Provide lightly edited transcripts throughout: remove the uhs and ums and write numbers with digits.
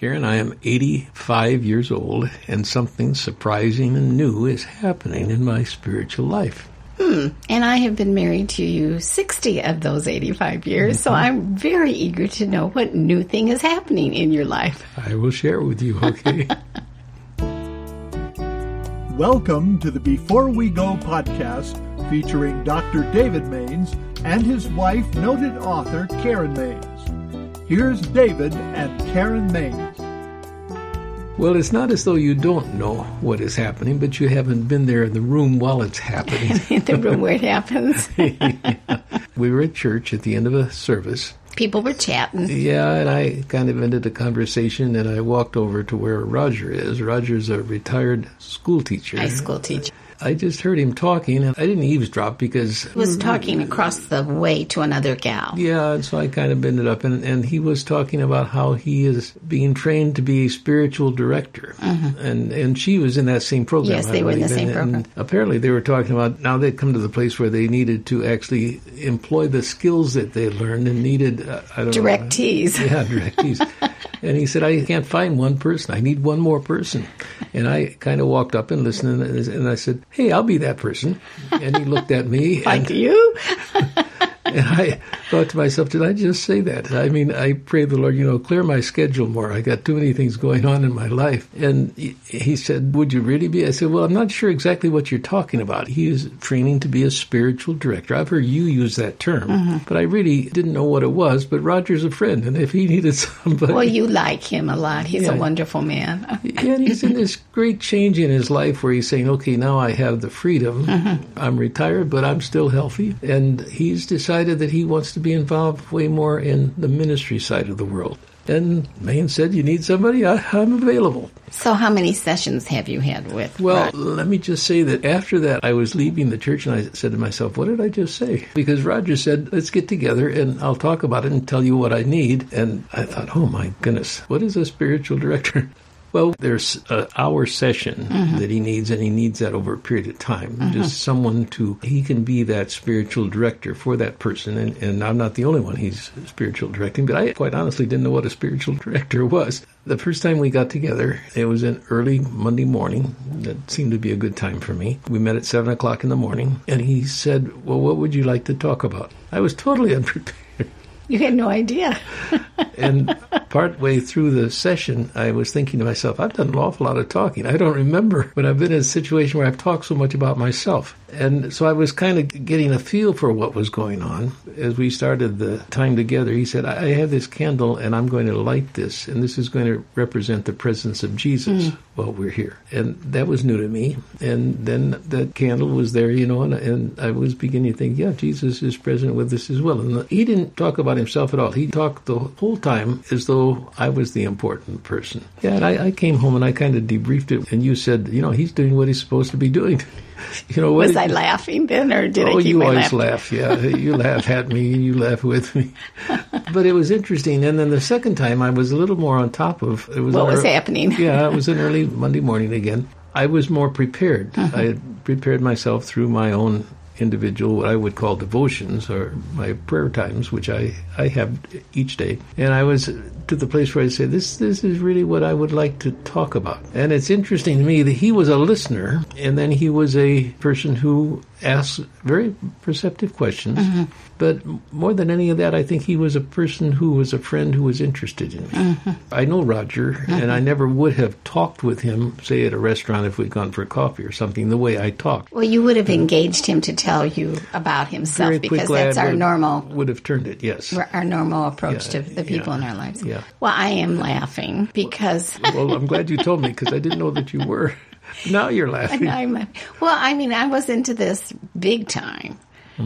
Karen, I am 85 years old, and something surprising and new is happening in my spiritual life. And I have been married to you 60 of those 85 years, so I'm very eager to know what new thing is happening in your life. I will share with you, okay? Welcome to the Before We Go podcast, featuring Dr. David Maines and his wife, noted author Karen Maines. Here's David and Karen Maines. Well, it's not as though you don't know what is happening, but you haven't been there in the room while it's happening. In the room where it happens. Yeah. We were at church at the end of a service. People were chatting. Yeah, and I kind of ended the conversation, and I walked over to where Roger is. Roger's a retired school teacher. High school teacher. I just heard him talking, and I didn't eavesdrop because... He was talking across the way to another gal. Yeah, and so I kind of ended up, and he was talking about how he is being trained to be a spiritual director. Uh-huh. And she was in that same program. Yes, they were in the same program. And apparently they were talking about now they'd come to the place where they needed to actually employ the skills that they learned and needed... directees. Yeah, directees. And he said, I can't find one person. I need one more person. And I kind of walked up and listened, and I said, hey, I'll be that person. And he looked at me. Like you? And I thought to myself, did I just say that? I mean, I pray the Lord, clear my schedule more. I got too many things going on in my life. And he said, would you really be? I said, well, I'm not sure exactly what you're talking about. He is training to be a spiritual director. I've heard you use that term, but I really didn't know what it was. But Roger's a friend, and if he needed somebody... Well, you like him a lot. He's a wonderful man. Yeah, and he's in this great change in his life where he's saying, okay, now I have the freedom. I'm retired, but I'm still healthy. And he's decided that he wants to be involved way more in the ministry side of the world. And Maine said, you need somebody? I'm available. So how many sessions have you had with Roger? Well, let me just say that after that, I was leaving the church, and I said to myself, what did I just say? Because Roger said, let's get together, and I'll talk about it and tell you what I need. And I thought, oh my goodness, what is a spiritual director? Well, there's an hour session that he needs, and he needs that over a period of time. Just someone he can be that spiritual director for that person. And I'm not the only one he's spiritual directing, but I quite honestly didn't know what a spiritual director was. The first time we got together, it was an early Monday morning. That seemed to be a good time for me. We met at 7 o'clock in the morning, and he said, well, what would you like to talk about? I was totally unprepared. You had no idea. And partway through the session, I was thinking to myself, I've done an awful lot of talking. I don't remember when I've been in a situation where I've talked so much about myself. And so I was kind of getting a feel for what was going on. As we started the time together, he said, I have this candle, and I'm going to light this, and this is going to represent the presence of Jesus while we're here. And that was new to me. And then that candle was there, and I was beginning to think, yeah, Jesus is present with us as well. And he didn't talk about himself at all. He talked the whole time as though I was the important person. Yeah, and I came home, and I kind of debriefed it, and you said, he's doing what he's supposed to be doing. Was I laughing then, or did I keep my laugh? Oh, you always laugh, yeah. You laugh at me, and you laugh with me. But it was interesting, and then the second time I was a little more on top of... What was happening? Yeah, it was an early Monday morning again. I was more prepared. I had prepared myself through my own individual, what I would call devotions, or my prayer times, which I have each day. And I was to the place where I say, this is really what I would like to talk about. And it's interesting to me that he was a listener, and then he was a person who asked very perceptive questions. But more than any of that, I think he was a person who was a friend who was interested in me. I know Roger, and I never would have talked with him, say at a restaurant if we'd gone for coffee or something, the way I talked. Well, you would have engaged him to tell you about himself, because that's our normal... Would have turned it, yes. Our normal approach to the people in our lives. Yeah. Well, I am laughing because... Well, I'm glad you told me, because I didn't know that you were. Now you're laughing. Now I'm laughing. Well, I mean, I was into this big time.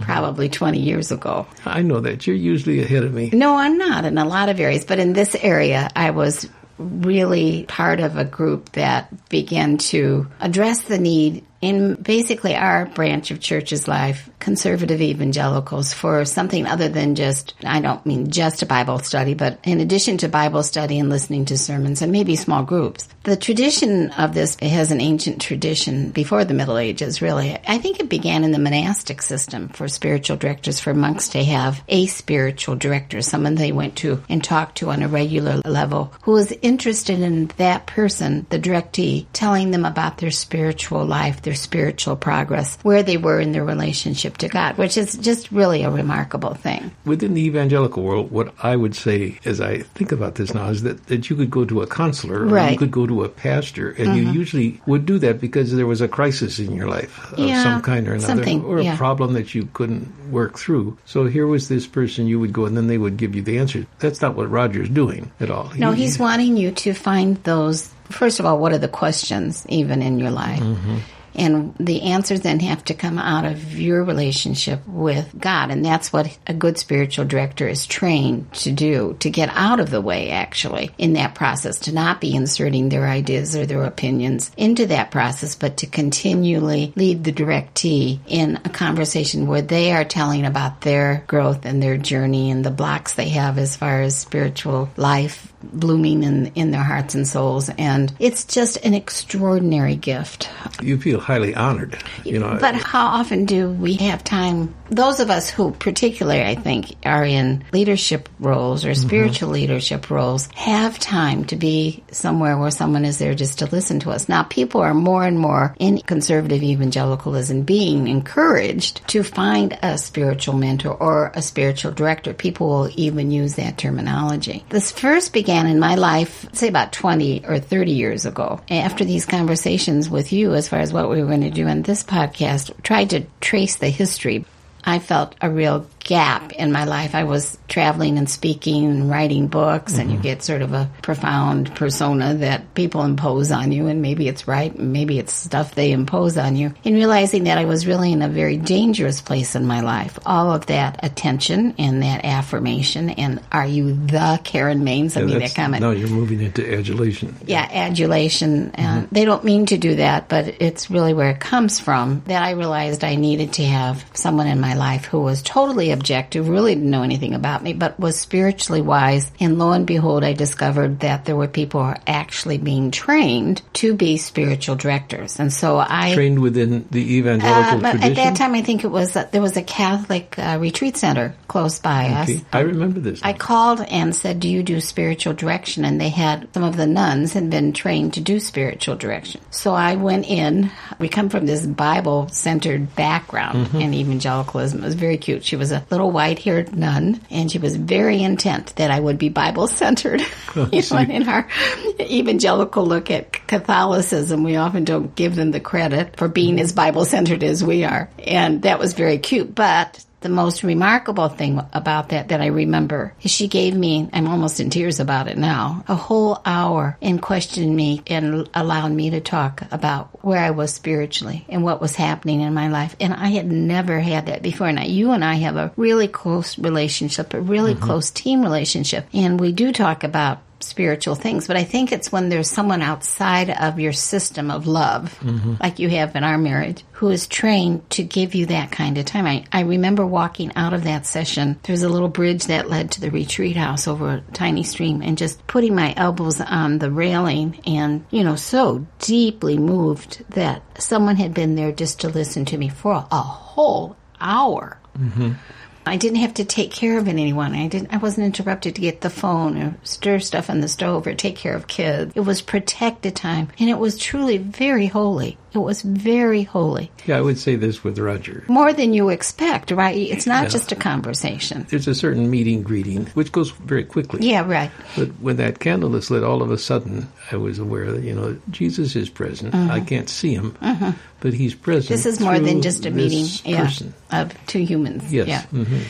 Probably 20 years ago. I know that. You're usually ahead of me. No, I'm not in a lot of areas. But in this area, I was really part of a group that began to address the need in basically our branch of church's life, conservative evangelicals, for something other than just, I don't mean just a Bible study, but in addition to Bible study and listening to sermons and maybe small groups. The tradition of this has an ancient tradition before the Middle Ages, really. I think it began in the monastic system for spiritual directors, for monks to have a spiritual director, someone they went to and talked to on a regular level, who was interested in that person, the directee, telling them about their spiritual life, their spiritual progress, where they were in their relationship to God, which is just really a remarkable thing. Within the evangelical world, what I would say as I think about this now is that you could go to a counselor, or right, you could go to a pastor, and mm-hmm, you usually would do that because there was a crisis in your life of some kind or another, or a problem that you couldn't work through. So here was this person you would go, and then they would give you the answers. That's not what Roger's doing at all. No, he's wanting you to find those, first of all, what are the questions even in your life? Mm-hmm. And the answers then have to come out of your relationship with God. And that's what a good spiritual director is trained to do, to get out of the way, actually, in that process, to not be inserting their ideas or their opinions into that process, but to continually lead the directee in a conversation where they are telling about their growth and their journey and the blocks they have as far as spiritual life blooming in their hearts and souls. And it's just an extraordinary gift. You feel highly honored, you know. But how often do we have time? Those of us who particularly, I think, are in leadership roles or spiritual mm-hmm. leadership roles have time to be somewhere where someone is there just to listen to us. Now, people are more and more in conservative evangelicalism being encouraged to find a spiritual mentor or a spiritual director. People will even use that terminology. This first began in my life, say about 20 or 30 years ago, after these conversations with you as far as what we were going to do in this podcast, tried to trace the history. I felt a real gap in my life. I was traveling and speaking and writing books, mm-hmm. and you get sort of a profound persona that people impose on you, and maybe it's right, and maybe it's stuff they impose on you. And realizing that I was really in a very dangerous place in my life. All of that attention and that affirmation, and are you the Karen Maines? I mean, that comment. No, you're moving into adulation. Yeah, adulation. Mm-hmm. And they don't mean to do that, but it's really where it comes from, that I realized I needed to have someone in my life who was totally objective, really didn't know anything about me, but was spiritually wise. And lo and behold, I discovered that there were people who are actually being trained to be spiritual directors. And so I... Trained within the evangelical tradition? At that time, I think it was, there was a Catholic retreat center close by us. I remember this. I called and said, do you do spiritual direction? And they had, some of the nuns had been trained to do spiritual direction. So I went in. We come from this Bible-centered background mm-hmm. in evangelicalism. It was very cute. She was a little white-haired nun, and she was very intent that I would be Bible-centered. You know, in our evangelical look at Catholicism, we often don't give them the credit for being as Bible-centered as we are. And that was very cute, but... The most remarkable thing about that I remember is she gave me, I'm almost in tears about it now, a whole hour and questioned me and allowed me to talk about where I was spiritually and what was happening in my life. And I had never had that before. Now, you and I have a really close relationship, a really mm-hmm. close team relationship. And we do talk about spiritual things, but I think it's when there's someone outside of your system of love, mm-hmm. like you have in our marriage, who is trained to give you that kind of time. I remember walking out of that session. There's a little bridge that led to the retreat house over a tiny stream, and just putting my elbows on the railing and, you know, so deeply moved that someone had been there just to listen to me for a whole hour. Mm-hmm. I didn't have to take care of anyone. I wasn't interrupted to get the phone or stir stuff on the stove or take care of kids. It was protected time, and it was truly very holy. It was very holy. Yeah, I would say this with Roger. More than you expect, right? It's not just a conversation. There's a certain meeting greeting, which goes very quickly. Yeah, right. But when that candle is lit, all of a sudden, I was aware that, you know, Jesus is present. Mm-hmm. I can't see him, mm-hmm. but he's present. This is more than just a meeting of two humans. Yes. Yeah. Mm-hmm.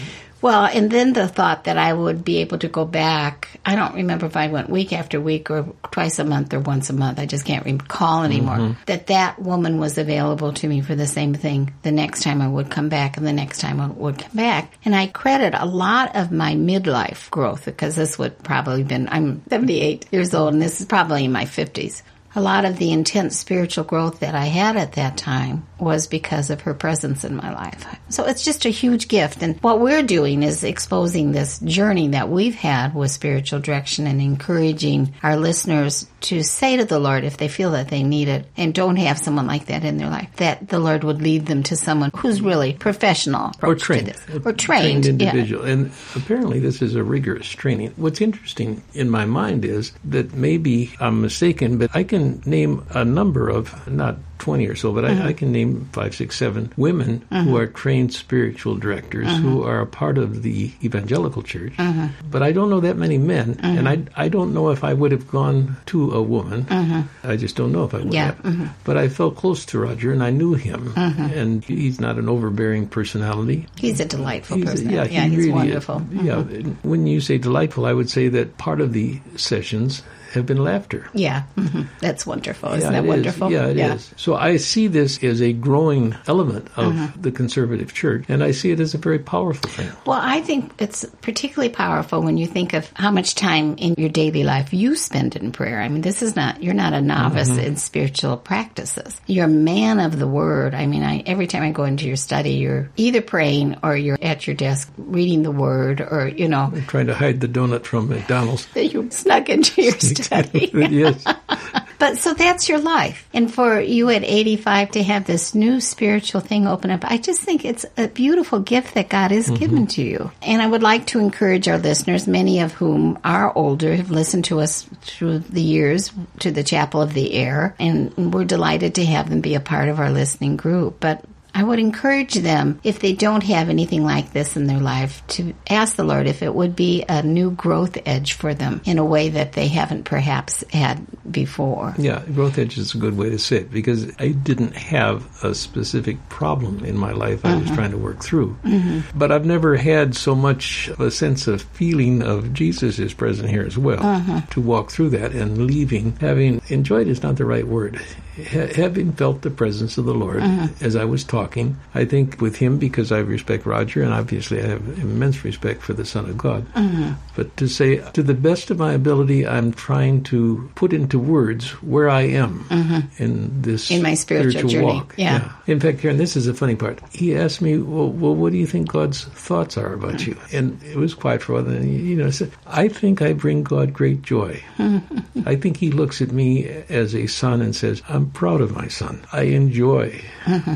Well, and then the thought that I would be able to go back, I don't remember if I went week after week or twice a month or once a month, I just can't recall anymore, mm-hmm. that woman was available to me for the same thing the next time I would come back and the next time I would come back. And I credit a lot of my midlife growth, because this would probably been, I'm 78 years old and this is probably in my 50s. a lot of the intense spiritual growth that I had at that time was because of her presence in my life. So it's just a huge gift. And what we're doing is exposing this journey that we've had with spiritual direction and encouraging our listeners to say to the Lord if they feel that they need it and don't have someone like that in their life, that the Lord would lead them to someone who's really professional or trained to this. Or trained individual. Yeah. And apparently this is a rigorous training. What's interesting in my mind is that maybe I'm mistaken, but I can name a number of, not 20 or so, but I can name 5, 6, 7 women who are trained spiritual directors who are a part of the evangelical church. But I don't know that many men, and I don't know if I would have gone to a woman. I just don't know if I would have. But I felt close to Roger, and I knew him, and he's not an overbearing personality. He's a delightful person. He's really wonderful. When you say delightful, I would say that part of the sessions have been laughter. That's wonderful. Isn't that wonderful? It is. So I see this as a growing element of the conservative church, and I see it as a very powerful thing. Well, I think it's particularly powerful when you think of how much time in your daily life you spend in prayer. I mean, this is not, you're not a novice in spiritual practices. You're a man of the Word. I mean, every time I go into your study, you're either praying or you're at your desk reading the Word or, you know. I'm trying to hide the donut from McDonald's. You snuck into your study. Yes. But so that's your life. And for you at 85 to have this new spiritual thing open up, I just think it's a beautiful gift that God has given to you. And I would like to encourage our listeners, many of whom are older, have listened to us through the years to the Chapel of the Air, and we're delighted to have them be a part of our listening group. But I would encourage them, if they don't have anything like this in their life, to ask the Lord if it would be a new growth edge for them in a way that they haven't perhaps had before. Yeah, growth edge is a good way to say it, because I didn't have a specific problem in my life I was trying to work through. But I've never had so much of a sense of feeling of Jesus is present here as well, to walk through that and leaving, having enjoyed is not the right word, having felt the presence of the Lord as I was talking, I think with him, because I respect Roger, and obviously I have immense respect for the Son of God. But to say, to the best of my ability, I'm trying to put into words where I am in this in my spiritual journey. Walk. In fact, Karen, this is a funny part. He asked me, well, what do you think God's thoughts are about you? And it was quiet for a while. And, you know, I said, I think I bring God great joy. I think he looks at me as a son and says, I'm proud of my son. I enjoy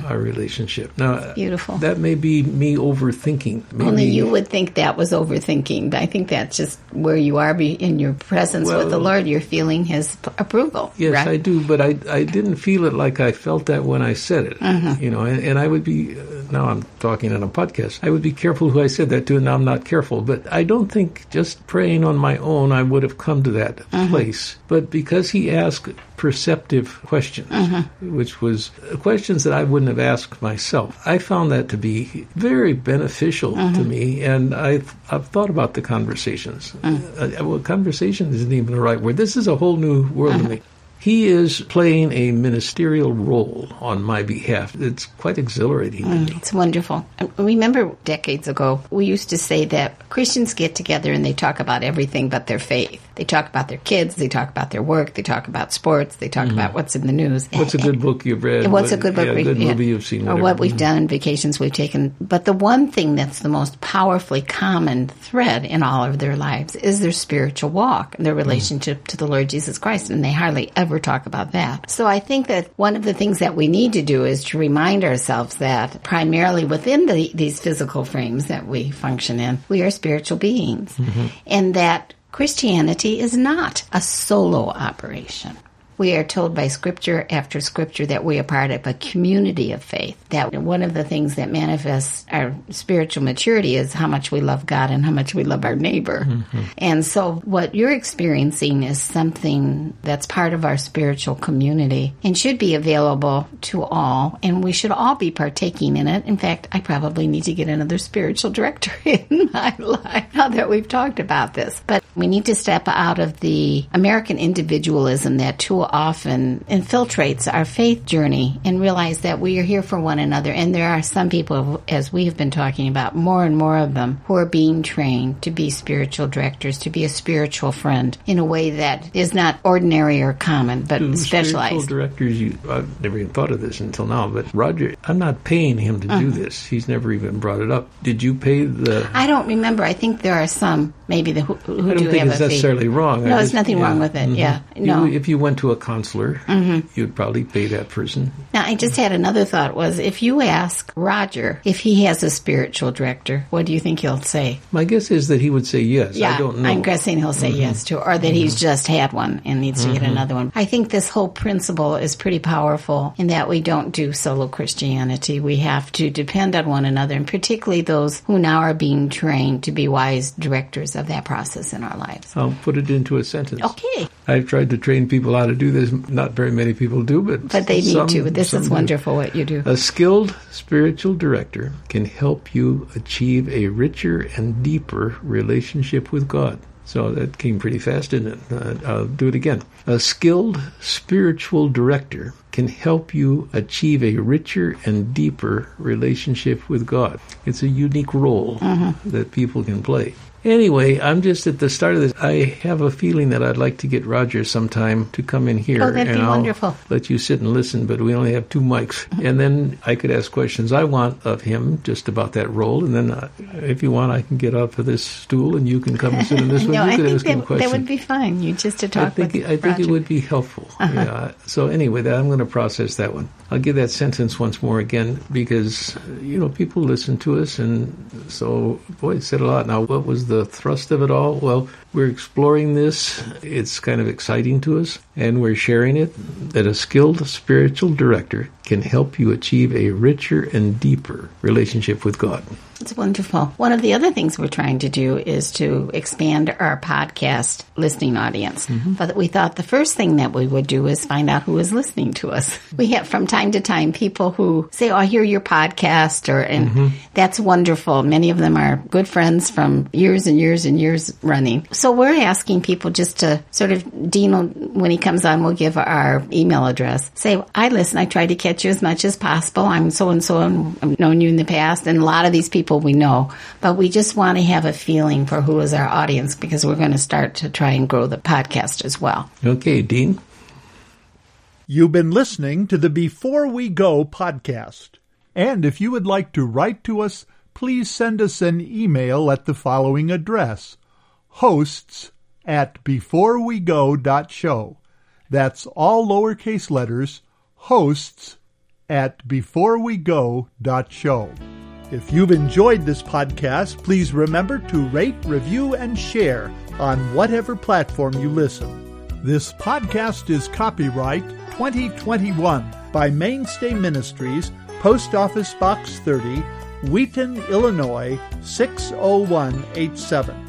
our relationship. Now, beautiful. That may be me overthinking. Maybe only you would think that was overthinking. I think that's just where you are in your presence with the Lord. You're feeling his approval. Yes, right? I do, but I didn't feel it like I felt that when I said it. You know, and I would be, now I'm talking on a podcast, I would be careful who I said that to, and now I'm not careful. But I don't think just praying on my own I would have come to that place. But because he asked perceptive questions, which was questions that I wouldn't have asked myself. I found that to be very beneficial to me, and I've thought about the conversations. Well, conversation isn't even the right word. This is a whole new world to me. He is playing a ministerial role on my behalf. It's quite exhilarating. It's wonderful. I remember decades ago, we used to say that Christians get together and they talk about everything but their faith. They talk about their kids, they talk about their work, they talk about sports, they talk about what's in the news. What's a good book you've read? What's a good book we've read? A good movie you've seen? Or what we've done, vacations we've taken. But the one thing that's the most powerfully common thread in all of their lives is their spiritual walk and their relationship to the Lord Jesus Christ, and they hardly ever talk about that. So I think that one of the things that we need to do is to remind ourselves that primarily within these physical frames that we function in, we are spiritual beings. And that Christianity is not a solo operation. We are told by Scripture after Scripture that we are part of a community of faith, that one of the things that manifests our spiritual maturity is how much we love God and how much we love our neighbor. And so what you're experiencing is something that's part of our spiritual community and should be available to all, and we should all be partaking in it. In fact, I probably need to get another spiritual director in my life now that we've talked about this. But we need to step out of the American individualism that too often infiltrates our faith journey and realize that we are here for one another. And there are some people, as we have been talking about, more and more of them, who are being trained to be spiritual directors, to be a spiritual friend in a way that is not ordinary or common, but specialized. Spiritual directors, I've never even thought of this until now, but Roger, I'm not paying him to do this. He's never even brought it up. Did you pay the... I don't remember. I think there are some, maybe, who do have a fee. I don't think it's necessarily wrong. No, there's nothing wrong with it, No. If you went to a counselor, you'd probably pay that person. Now, I just had another thought was, if you ask Roger if he has a spiritual director, what do you think he'll say? My guess is that he would say yes. Yeah, I don't know. I'm guessing he'll say yes, too, or that he's just had one and needs to get another one. I think this whole principle is pretty powerful in that we don't do solo Christianity. We have to depend on one another, and particularly those who now are being trained to be wise directors of that process in our lives. I'll put it into a sentence. Okay. I've tried to train people how to do this. Not very many people do, but they need to. This is wonderful what you do. A skilled spiritual director can help you achieve a richer and deeper relationship with God. So that came pretty fast, didn't it? I'll do it again. A skilled spiritual director can help you achieve a richer and deeper relationship with God. It's a unique role that people can play. Anyway, I'm just at the start of this. I have a feeling that I'd like to get Roger sometime to come in here. Oh, that'd be wonderful. I'll let you sit and listen, but we only have two mics. And then I could ask questions I want of him just about that role. And then if you want, I can get off of this stool and you can come and sit in this one. You could ask him questions. That would be fine. You just to talk with Roger. I think it would be helpful. Yeah. So anyway, I'm going to process that one. I'll give that sentence once more again because, people listen to us. And so, boy, it said a lot. Now, what was the thrust of it all? Well, we're exploring this. It's kind of exciting to us, and we're sharing it, that a skilled spiritual director can help you achieve a richer and deeper relationship with God. It's wonderful. One of the other things we're trying to do is to expand our podcast listening audience. But we thought the first thing that we would do is find out who is listening to us. We have from time to time people who say, I hear your podcast, and that's wonderful. Many of them are good friends from years and years and years running. So we're asking people just to sort of, Dean, when he comes on, we'll give our email address. Say, I listen. I try to catch you as much as possible. I'm so-and-so, and I've known you in the past, and a lot of these people we know. But we just want to have a feeling for who is our audience, because we're going to start to try and grow the podcast as well. Okay, Dean. You've been listening to the Before We Go podcast. And if you would like to write to us, please send us an email at the following address, hosts@beforewego.show. That's all lowercase letters, hosts@beforewego.show. If you've enjoyed this podcast, please remember to rate, review, and share on whatever platform you listen. This podcast is copyright 2021 by Mainstay Ministries, Post Office Box 30, Wheaton, Illinois, 60187.